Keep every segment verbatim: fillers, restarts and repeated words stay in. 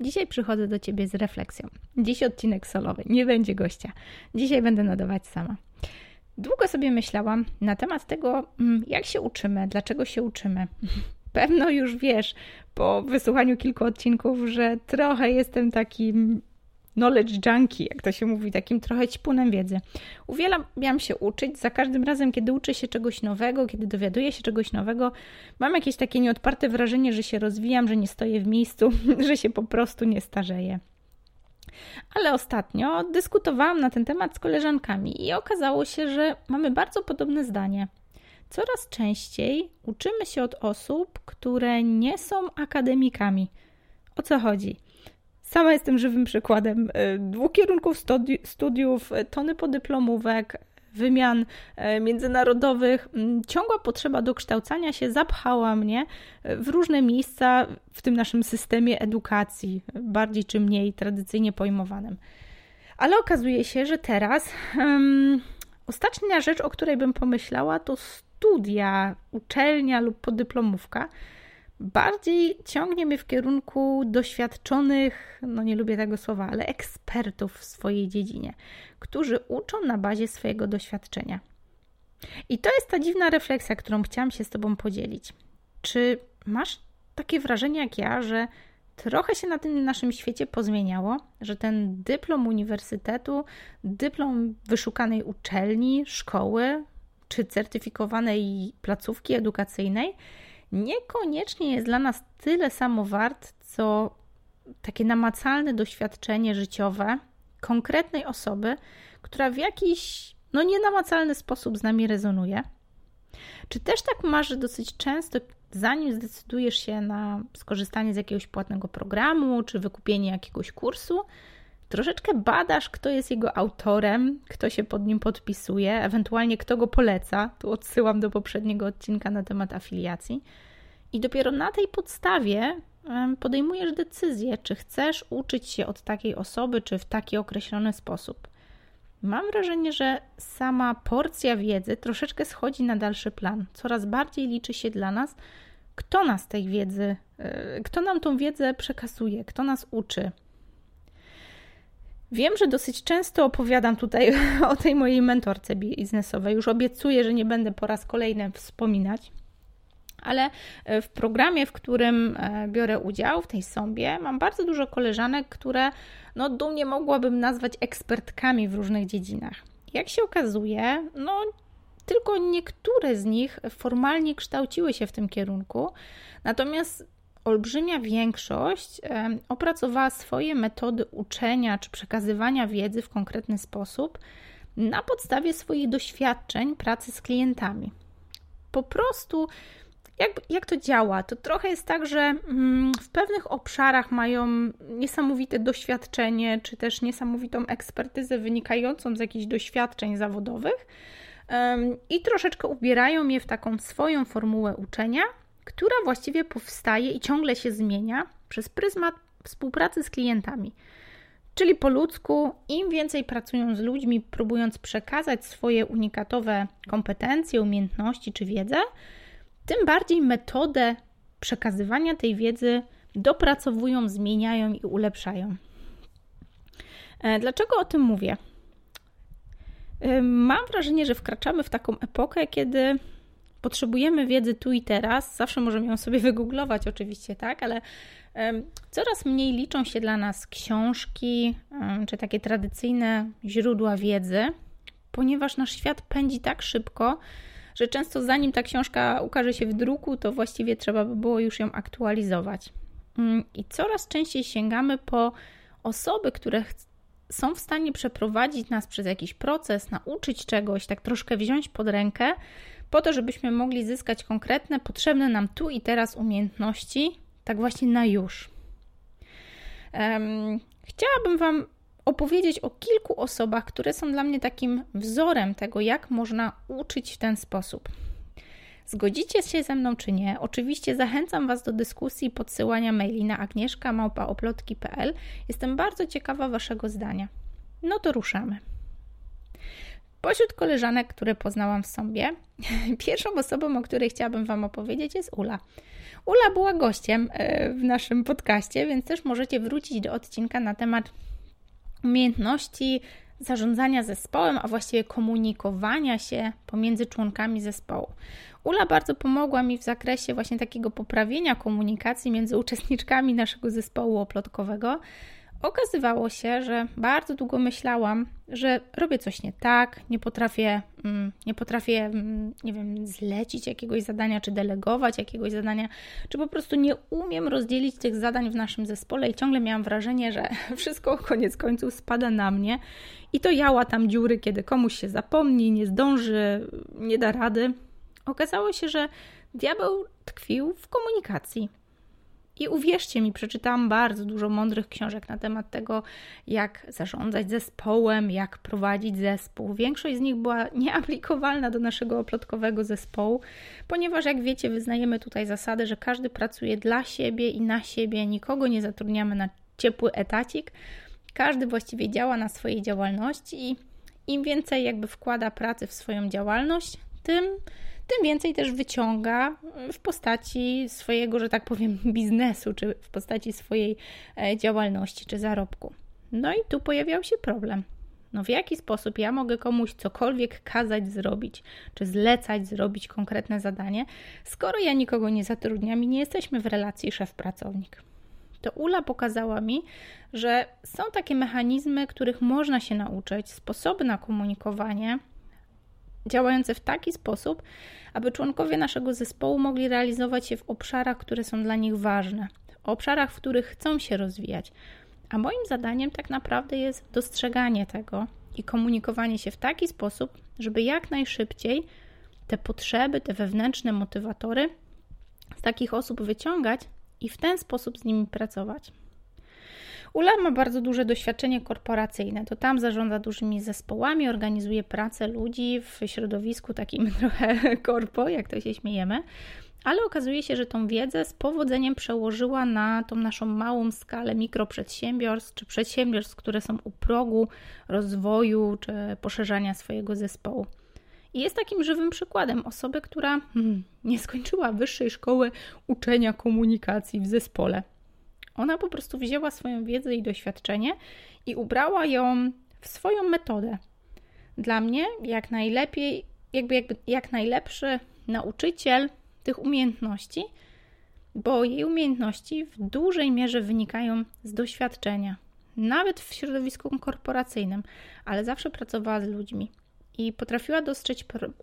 Dzisiaj przychodzę do Ciebie z refleksją. Dziś odcinek solowy, nie będzie gościa. Dzisiaj będę nadawać sama. Długo sobie myślałam na temat tego, jak się uczymy, dlaczego się uczymy. Pewno już wiesz po wysłuchaniu kilku odcinków, że trochę jestem takim knowledge junkie, jak to się mówi, takim trochę ćpunem wiedzy. Uwielbiam się uczyć, za każdym razem, kiedy uczę się czegoś nowego, kiedy dowiaduję się czegoś nowego, mam jakieś takie nieodparte wrażenie, że się rozwijam, że nie stoję w miejscu, że się po prostu nie starzeję. Ale ostatnio dyskutowałam na ten temat z koleżankami i okazało się, że mamy bardzo podobne zdanie. Coraz częściej uczymy się od osób, które nie są akademikami. O co chodzi? Sama jestem żywym przykładem dwóch kierunków studi- studiów, tony podyplomówek, wymian międzynarodowych. Ciągła potrzeba dokształcania się zapchała mnie w różne miejsca w tym naszym systemie edukacji, bardziej czy mniej tradycyjnie pojmowanym. Ale okazuje się, że teraz um, ostatnia rzecz, o której bym pomyślała, to studia, uczelnia lub podyplomówka. Bardziej ciągnie mnie w kierunku doświadczonych, no nie lubię tego słowa, ale ekspertów w swojej dziedzinie, którzy uczą na bazie swojego doświadczenia. I to jest ta dziwna refleksja, którą chciałam się z Tobą podzielić. Czy masz takie wrażenie jak ja, że trochę się na tym naszym świecie pozmieniało, że ten dyplom uniwersytetu, dyplom wyszukanej uczelni, szkoły czy certyfikowanej placówki edukacyjnej niekoniecznie jest dla nas tyle samo wart, co takie namacalne doświadczenie życiowe konkretnej osoby, która w jakiś no, nienamacalny sposób z nami rezonuje? Czy też tak masz, że dosyć często, zanim zdecydujesz się na skorzystanie z jakiegoś płatnego programu czy wykupienie jakiegoś kursu, troszeczkę badasz, kto jest jego autorem, kto się pod nim podpisuje, ewentualnie kto go poleca. Tu odsyłam do poprzedniego odcinka na temat afiliacji. I dopiero na tej podstawie podejmujesz decyzję, czy chcesz uczyć się od takiej osoby, czy w taki określony sposób. Mam wrażenie, że sama porcja wiedzy troszeczkę schodzi na dalszy plan. Coraz bardziej liczy się dla nas, kto nas tej wiedzy, kto nam tą wiedzę przekazuje, kto nas uczy. Wiem, że dosyć często opowiadam tutaj o tej mojej mentorce biznesowej. Już obiecuję, że nie będę po raz kolejny wspominać, ale w programie, w którym biorę udział, w tej sombie, mam bardzo dużo koleżanek, które no, dumnie mogłabym nazwać ekspertkami w różnych dziedzinach. Jak się okazuje, no tylko niektóre z nich formalnie kształciły się w tym kierunku, natomiast olbrzymia większość opracowała swoje metody uczenia czy przekazywania wiedzy w konkretny sposób na podstawie swoich doświadczeń pracy z klientami. Po prostu jak, jak to działa? To trochę jest tak, że w pewnych obszarach mają niesamowite doświadczenie czy też niesamowitą ekspertyzę wynikającą z jakichś doświadczeń zawodowych i troszeczkę ubierają je w taką swoją formułę uczenia, która właściwie powstaje i ciągle się zmienia przez pryzmat współpracy z klientami. Czyli po ludzku, im więcej pracują z ludźmi, próbując przekazać swoje unikatowe kompetencje, umiejętności czy wiedzę, tym bardziej metodę przekazywania tej wiedzy dopracowują, zmieniają i ulepszają. Dlaczego o tym mówię? Mam wrażenie, że wkraczamy w taką epokę, kiedy potrzebujemy wiedzy tu i teraz, zawsze możemy ją sobie wygooglować oczywiście, tak, ale coraz mniej liczą się dla nas książki czy takie tradycyjne źródła wiedzy, ponieważ nasz świat pędzi tak szybko, że często zanim ta książka ukaże się w druku, to właściwie trzeba by było już ją aktualizować. I coraz częściej sięgamy po osoby, które są w stanie przeprowadzić nas przez jakiś proces, nauczyć czegoś, tak troszkę wziąć pod rękę, po to, żebyśmy mogli zyskać konkretne, potrzebne nam tu i teraz umiejętności, tak właśnie na już. Um, chciałabym Wam opowiedzieć o kilku osobach, które są dla mnie takim wzorem tego, jak można uczyć w ten sposób. Zgodzicie się ze mną czy nie? Oczywiście zachęcam Was do dyskusji i podsyłania maili na agnieszka małpa oplotki kropka p l. Jestem bardzo ciekawa Waszego zdania. No to ruszamy. Spośród koleżanek, które poznałam w Sąbie, pierwszą osobą, o której chciałabym Wam opowiedzieć, jest Ula. Ula była gościem w naszym podcaście, więc też możecie wrócić do odcinka na temat umiejętności zarządzania zespołem, a właściwie komunikowania się pomiędzy członkami zespołu. Ula bardzo pomogła mi w zakresie właśnie takiego poprawienia komunikacji między uczestniczkami naszego zespołu oplotkowego. Okazywało się, że bardzo długo myślałam, że robię coś nie tak, nie potrafię, nie potrafię, nie wiem, zlecić jakiegoś zadania, czy delegować jakiegoś zadania, czy po prostu nie umiem rozdzielić tych zadań w naszym zespole i ciągle miałam wrażenie, że wszystko koniec końców spada na mnie i to ja łatam dziury, kiedy komuś się zapomni, nie zdąży, nie da rady. Okazało się, że diabeł tkwił w komunikacji. I uwierzcie mi, przeczytałam bardzo dużo mądrych książek na temat tego, jak zarządzać zespołem, jak prowadzić zespół. Większość z nich była nieaplikowalna do naszego oplotkowego zespołu, ponieważ jak wiecie, wyznajemy tutaj zasadę, że każdy pracuje dla siebie i na siebie, nikogo nie zatrudniamy na ciepły etacik, każdy właściwie działa na swojej działalności i im więcej jakby wkłada pracy w swoją działalność, tym... tym więcej też wyciąga w postaci swojego, że tak powiem, biznesu, czy w postaci swojej działalności, czy zarobku. No i tu pojawiał się problem. No w jaki sposób ja mogę komuś cokolwiek kazać zrobić, czy zlecać zrobić konkretne zadanie, skoro ja nikogo nie zatrudniam i nie jesteśmy w relacji szef-pracownik. To Ula pokazała mi, że są takie mechanizmy, których można się nauczyć, sposoby na komunikowanie, działające w taki sposób, aby członkowie naszego zespołu mogli realizować się w obszarach, które są dla nich ważne, w obszarach, w których chcą się rozwijać. A moim zadaniem tak naprawdę jest dostrzeganie tego i komunikowanie się w taki sposób, żeby jak najszybciej te potrzeby, te wewnętrzne motywatory z takich osób wyciągać i w ten sposób z nimi pracować. Ula ma bardzo duże doświadczenie korporacyjne, to tam zarządza dużymi zespołami, organizuje pracę ludzi w środowisku takim trochę korpo, jak to się śmiejemy, ale okazuje się, że tą wiedzę z powodzeniem przełożyła na tą naszą małą skalę mikroprzedsiębiorstw, czy przedsiębiorstw, które są u progu rozwoju, czy poszerzania swojego zespołu. I jest takim żywym przykładem osoby, która hmm, nie skończyła wyższej szkoły uczenia komunikacji w zespole. Ona po prostu wzięła swoją wiedzę i doświadczenie i ubrała ją w swoją metodę. Dla mnie jak najlepiej, jakby, jakby jak najlepszy nauczyciel tych umiejętności, bo jej umiejętności w dużej mierze wynikają z doświadczenia. Nawet w środowisku korporacyjnym, ale zawsze pracowała z ludźmi i potrafiła dostrzec,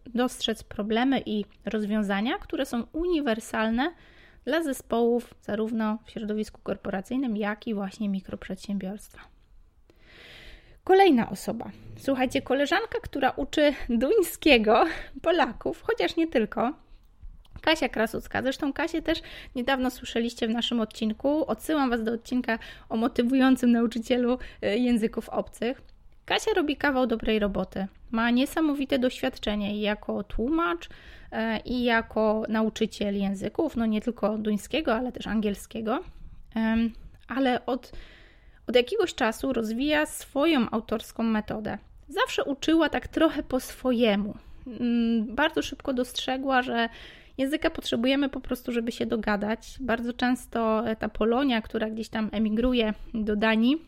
dostrzec problemy i rozwiązania, które są uniwersalne dla zespołów zarówno w środowisku korporacyjnym, jak i właśnie mikroprzedsiębiorstwa. Kolejna osoba. Słuchajcie, koleżanka, która uczy duńskiego Polaków, chociaż nie tylko, Kasia Krasuska. Zresztą Kasię też niedawno słyszeliście w naszym odcinku. Odsyłam Was do odcinka o motywującym nauczycielu języków obcych. Kasia robi kawał dobrej roboty. Ma niesamowite doświadczenie i jako tłumacz, i jako nauczyciel języków, no nie tylko duńskiego, ale też angielskiego, ale od, od jakiegoś czasu rozwija swoją autorską metodę. Zawsze uczyła tak trochę po swojemu. Bardzo szybko dostrzegła, że języka potrzebujemy po prostu, żeby się dogadać. Bardzo często ta Polonia, która gdzieś tam emigruje do Danii,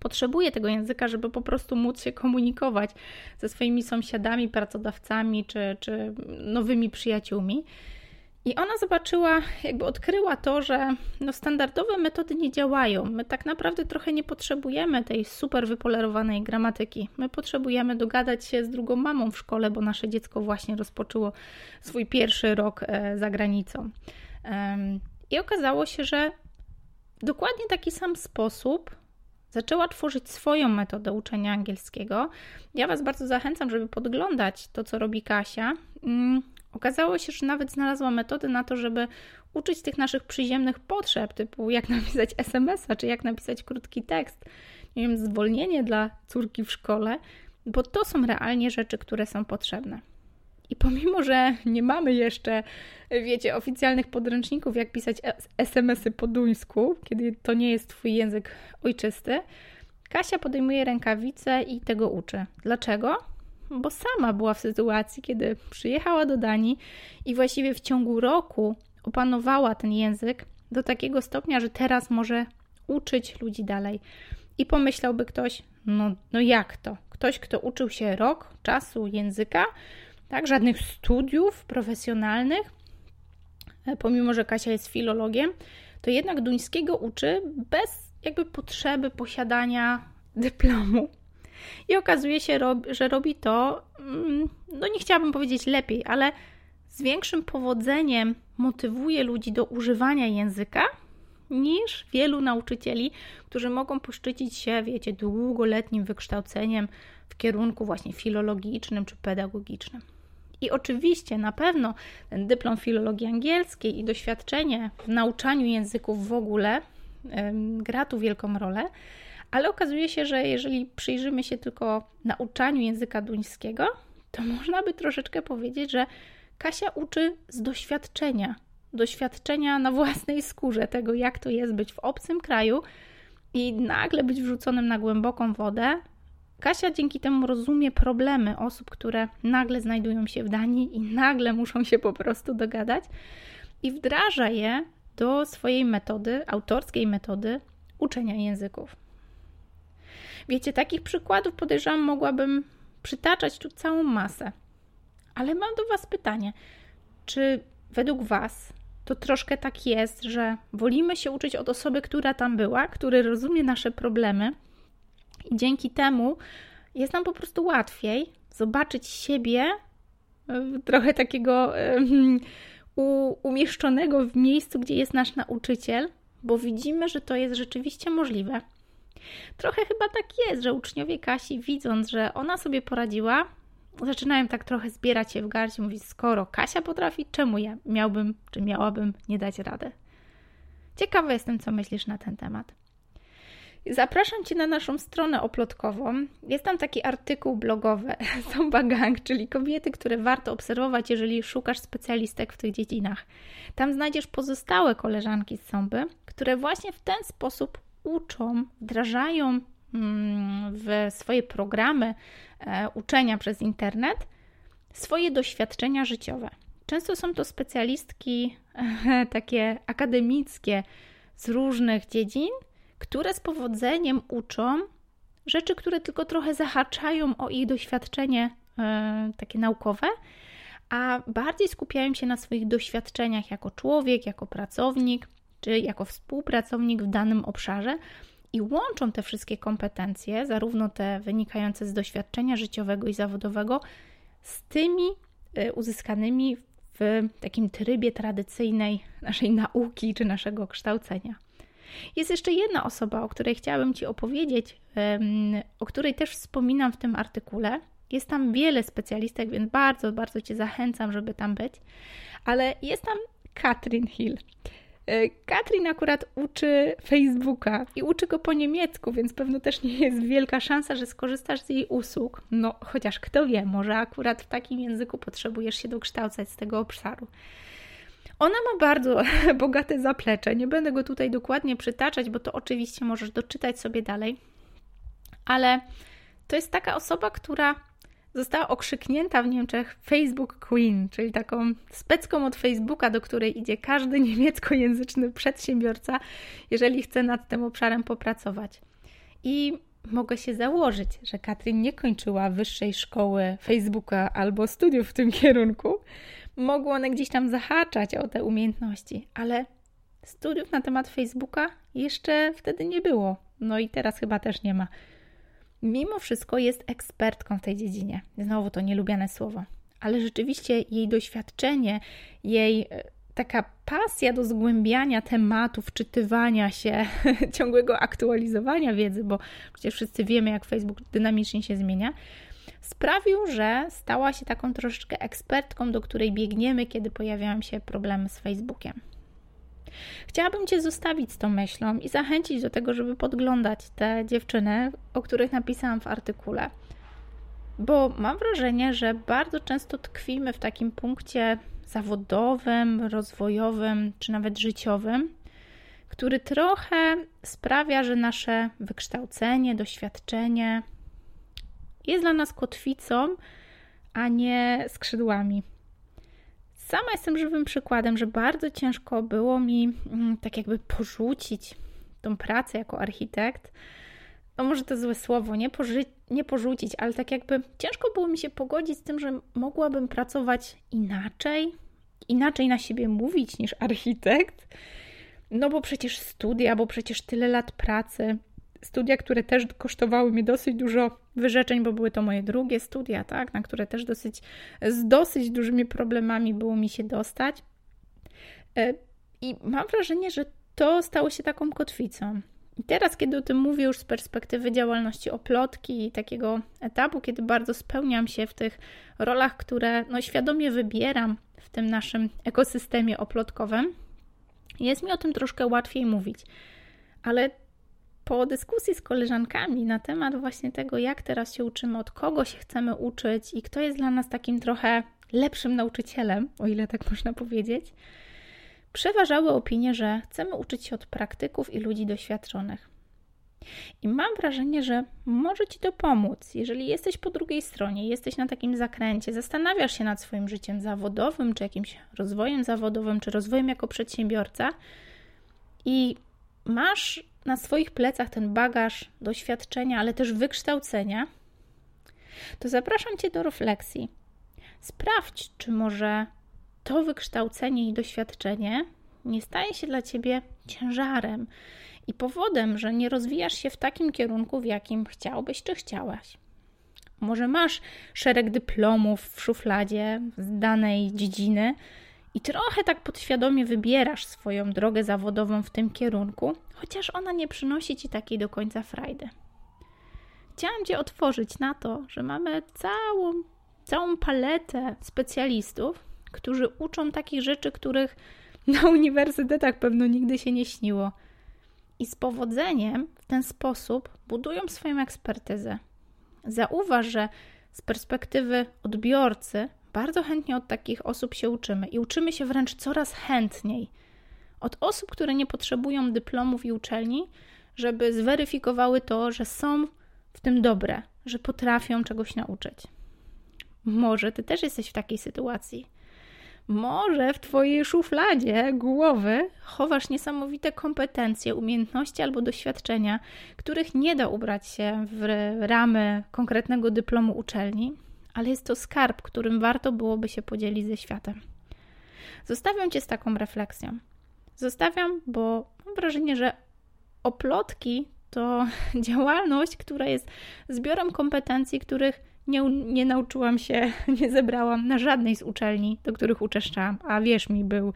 potrzebuje tego języka, żeby po prostu móc się komunikować ze swoimi sąsiadami, pracodawcami czy, czy nowymi przyjaciółmi. I ona zobaczyła, jakby odkryła to, że no standardowe metody nie działają. My tak naprawdę trochę nie potrzebujemy tej super wypolerowanej gramatyki. My potrzebujemy dogadać się z drugą mamą w szkole, bo nasze dziecko właśnie rozpoczęło swój pierwszy rok za granicą. I okazało się, że dokładnie taki sam sposób zaczęła tworzyć swoją metodę uczenia angielskiego. Ja Was bardzo zachęcam, żeby podglądać to, co robi Kasia. Okazało się, że nawet znalazła metodę na to, żeby uczyć tych naszych przyziemnych potrzeb, typu jak napisać es em es a, czy jak napisać krótki tekst. Nie wiem, zwolnienie dla córki w szkole, bo to są realnie rzeczy, które są potrzebne. I pomimo, że nie mamy jeszcze, wiecie, oficjalnych podręczników, jak pisać es em es y po duńsku, kiedy to nie jest Twój język ojczysty, Kasia podejmuje rękawice i tego uczy. Dlaczego? bo sama była w sytuacji, kiedy przyjechała do Danii i właściwie w ciągu roku opanowała ten język do takiego stopnia, że teraz może uczyć ludzi dalej. I pomyślałby ktoś, no, no jak to? Ktoś, kto uczył się rok czasu języka, tak, żadnych studiów profesjonalnych, pomimo że Kasia jest filologiem, to jednak duńskiego uczy bez jakby potrzeby posiadania dyplomu. I okazuje się, że robi to, no nie chciałabym powiedzieć lepiej, ale z większym powodzeniem motywuje ludzi do używania języka niż wielu nauczycieli, którzy mogą poszczycić się, wiecie, długoletnim wykształceniem w kierunku właśnie filologicznym czy pedagogicznym. I oczywiście na pewno ten dyplom filologii angielskiej i doświadczenie w nauczaniu języków w ogóle ym, gra tu wielką rolę, ale okazuje się, że jeżeli przyjrzymy się tylko nauczaniu języka duńskiego, to można by troszeczkę powiedzieć, że Kasia uczy z doświadczenia, doświadczenia na własnej skórze tego, jak to jest być w obcym kraju i nagle być wrzuconym na głęboką wodę. Kasia dzięki temu rozumie problemy osób, które nagle znajdują się w Danii i nagle muszą się po prostu dogadać i wdraża je do swojej metody, autorskiej metody uczenia języków. Wiecie, takich przykładów podejrzewam mogłabym przytaczać tu całą masę, ale mam do Was pytanie, czy według Was to troszkę tak jest, że wolimy się uczyć od osoby, która tam była, która rozumie nasze problemy i dzięki temu jest nam po prostu łatwiej zobaczyć siebie trochę takiego um, umieszczonego w miejscu, gdzie jest nasz nauczyciel, bo widzimy, że to jest rzeczywiście możliwe. Trochę chyba tak jest, że uczniowie Kasi, widząc, że ona sobie poradziła, zaczynają tak trochę zbierać się w garść i mówić, skoro Kasia potrafi, czemu ja miałbym, czy miałabym nie dać rady? Ciekawa jestem, co myślisz na ten temat. Zapraszam Cię na naszą stronę oplotkową. Jest tam taki artykuł blogowy Zomba Gang, czyli kobiety, które warto obserwować, jeżeli szukasz specjalistek w tych dziedzinach. Tam znajdziesz pozostałe koleżanki z Zomby, które właśnie w ten sposób uczą, wdrażają w swoje programy uczenia przez internet swoje doświadczenia życiowe. Często są to specjalistki takie akademickie z różnych dziedzin, które z powodzeniem uczą rzeczy, które tylko trochę zahaczają o ich doświadczenie takie naukowe, a bardziej skupiają się na swoich doświadczeniach jako człowiek, jako pracownik, czy jako współpracownik w danym obszarze i łączą te wszystkie kompetencje, zarówno te wynikające z doświadczenia życiowego i zawodowego, z tymi uzyskanymi w takim trybie tradycyjnej naszej nauki czy naszego kształcenia. Jest jeszcze jedna osoba, o której chciałabym Ci opowiedzieć, o której też wspominam w tym artykule. Jest tam wiele specjalistek, więc bardzo, bardzo Cię zachęcam, żeby tam być. Ale jest tam Katrin Hill. Katrin akurat uczy Facebooka i uczy go po niemiecku, więc pewno też nie jest wielka szansa, że skorzystasz z jej usług. No, chociaż kto wie, może akurat w takim języku potrzebujesz się dokształcać z tego obszaru. Ona ma bardzo bogate zaplecze, nie będę go tutaj dokładnie przytaczać, bo to oczywiście możesz doczytać sobie dalej, ale to jest taka osoba, która została okrzyknięta w Niemczech Facebook Queen, czyli taką specką od Facebooka, do której idzie każdy niemieckojęzyczny przedsiębiorca, jeżeli chce nad tym obszarem popracować. I mogę się założyć, że Katrin nie kończyła wyższej szkoły Facebooka albo studiów w tym kierunku. Mogły one gdzieś tam zahaczać o te umiejętności, ale studiów na temat Facebooka jeszcze wtedy nie było. No i teraz chyba też nie ma. Mimo wszystko jest ekspertką w tej dziedzinie. Znowu to nielubiane słowo. Ale rzeczywiście jej doświadczenie, jej taka pasja do zgłębiania tematów, czytywania się, ciągłego aktualizowania wiedzy, bo przecież wszyscy wiemy, jak Facebook dynamicznie się zmienia, sprawił, że stała się taką troszeczkę ekspertką, do której biegniemy, kiedy pojawiają się problemy z Facebookiem. Chciałabym Cię zostawić z tą myślą i zachęcić do tego, żeby podglądać te dziewczyny, o których napisałam w artykule. Bo mam wrażenie, że bardzo często tkwimy w takim punkcie zawodowym, rozwojowym, czy nawet życiowym, który trochę sprawia, że nasze wykształcenie, doświadczenie jest dla nas kotwicą, a nie skrzydłami. Sama jestem żywym przykładem, że bardzo ciężko było mi tak jakby porzucić tą pracę jako architekt. No może to złe słowo, nie, poży- nie porzucić, ale tak jakby ciężko było mi się pogodzić z tym, że mogłabym pracować inaczej, inaczej na siebie mówić niż architekt. No bo przecież studia, bo przecież tyle lat pracy. Studia, które też kosztowały mi dosyć dużo wyrzeczeń, bo były to moje drugie studia, tak, na które też dosyć, z dosyć dużymi problemami było mi się dostać. I mam wrażenie, że to stało się taką kotwicą. I teraz, kiedy o tym mówię już z perspektywy działalności Oplotki i takiego etapu, kiedy bardzo spełniam się w tych rolach, które no, świadomie wybieram w tym naszym ekosystemie oplotkowym, jest mi o tym troszkę łatwiej mówić. Ale po dyskusji z koleżankami na temat właśnie tego, jak teraz się uczymy, od kogo się chcemy uczyć i kto jest dla nas takim trochę lepszym nauczycielem, o ile tak można powiedzieć, przeważały opinie, że chcemy uczyć się od praktyków i ludzi doświadczonych. I mam wrażenie, że może Ci to pomóc, jeżeli jesteś po drugiej stronie, jesteś na takim zakręcie, zastanawiasz się nad swoim życiem zawodowym, czy jakimś rozwojem zawodowym, czy rozwojem jako przedsiębiorca i masz na swoich plecach ten bagaż doświadczenia, ale też wykształcenia, to zapraszam Cię do refleksji. Sprawdź, czy może to wykształcenie i doświadczenie nie staje się dla Ciebie ciężarem i powodem, że nie rozwijasz się w takim kierunku, w jakim chciałbyś czy chciałaś. Może masz szereg dyplomów w szufladzie z danej dziedziny i trochę tak podświadomie wybierasz swoją drogę zawodową w tym kierunku, chociaż ona nie przynosi Ci takiej do końca frajdy. Chciałam Cię otworzyć na to, że mamy całą, całą paletę specjalistów, którzy uczą takich rzeczy, których na uniwersytetach pewno nigdy się nie śniło. I z powodzeniem w ten sposób budują swoją ekspertyzę. Zauważ, że z perspektywy odbiorcy bardzo chętnie od takich osób się uczymy i uczymy się wręcz coraz chętniej. Od osób, które nie potrzebują dyplomów i uczelni, żeby zweryfikowały to, że są w tym dobre, że potrafią czegoś nauczyć. Może Ty też jesteś w takiej sytuacji. Może w Twojej szufladzie głowy chowasz niesamowite kompetencje, umiejętności albo doświadczenia, których nie da ubrać się w ramy konkretnego dyplomu uczelni, ale jest to skarb, którym warto byłoby się podzielić ze światem. Zostawiam Cię z taką refleksją. Zostawiam, bo mam wrażenie, że Oplotki to działalność, która jest zbiorem kompetencji, których Nie, nie nauczyłam się, nie zebrałam na żadnej z uczelni, do których uczęszczałam, a wierz mi, był,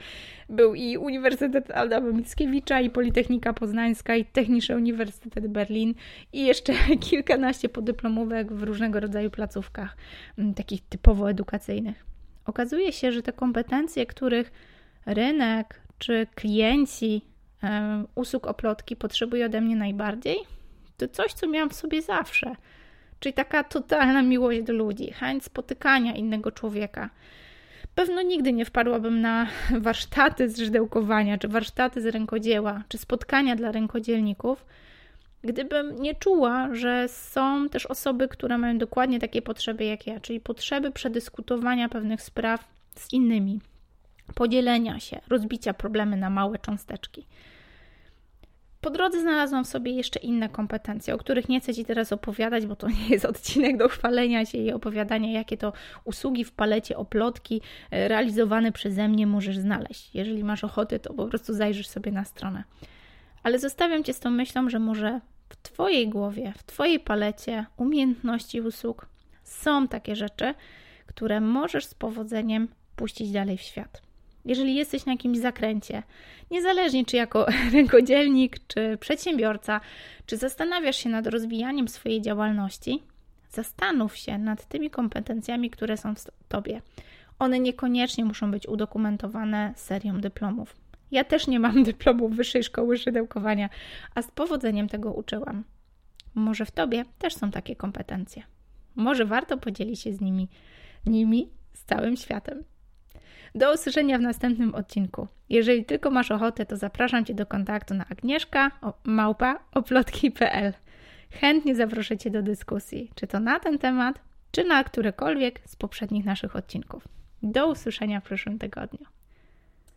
był i Uniwersytet Alda Mickiewicza, i Politechnika Poznańska, i Techniczny Uniwersytet Berlin, i jeszcze kilkanaście podyplomówek w różnego rodzaju placówkach, takich typowo edukacyjnych. Okazuje się, że te kompetencje, których rynek czy klienci um, usług Oplotki potrzebuje ode mnie najbardziej, to coś, co miałam w sobie zawsze. Czyli taka totalna miłość do ludzi, chęć spotykania innego człowieka. Pewno nigdy nie wpadłabym na warsztaty z żydełkowania, czy warsztaty z rękodzieła, czy spotkania dla rękodzielników, gdybym nie czuła, że są też osoby, które mają dokładnie takie potrzeby jak ja, czyli potrzeby przedyskutowania pewnych spraw z innymi, podzielenia się, rozbicia problemy na małe cząsteczki. Po drodze znalazłam w sobie jeszcze inne kompetencje, o których nie chcę Ci teraz opowiadać, bo to nie jest odcinek do chwalenia się i opowiadania, jakie to usługi w palecie Oplotki realizowane przeze mnie możesz znaleźć. Jeżeli masz ochotę, to po prostu zajrzysz sobie na stronę. Ale zostawiam Cię z tą myślą, że może w Twojej głowie, w Twojej palecie umiejętności usług są takie rzeczy, które możesz z powodzeniem puścić dalej w świat. Jeżeli jesteś na jakimś zakręcie, niezależnie czy jako rękodzielnik, czy przedsiębiorca, czy zastanawiasz się nad rozwijaniem swojej działalności, zastanów się nad tymi kompetencjami, które są w Tobie. One niekoniecznie muszą być udokumentowane serią dyplomów. Ja też nie mam dyplomu Wyższej Szkoły Szydełkowania, a z powodzeniem tego uczyłam. Może w Tobie też są takie kompetencje. Może warto podzielić się z nimi, nimi z całym światem. Do usłyszenia w następnym odcinku. Jeżeli tylko masz ochotę, to zapraszam Cię do kontaktu na agnieszka małpa oplotki kropka p l. chętnie zaproszę Cię do dyskusji, czy to na ten temat, czy na którykolwiek z poprzednich naszych odcinków. Do usłyszenia w przyszłym tygodniu.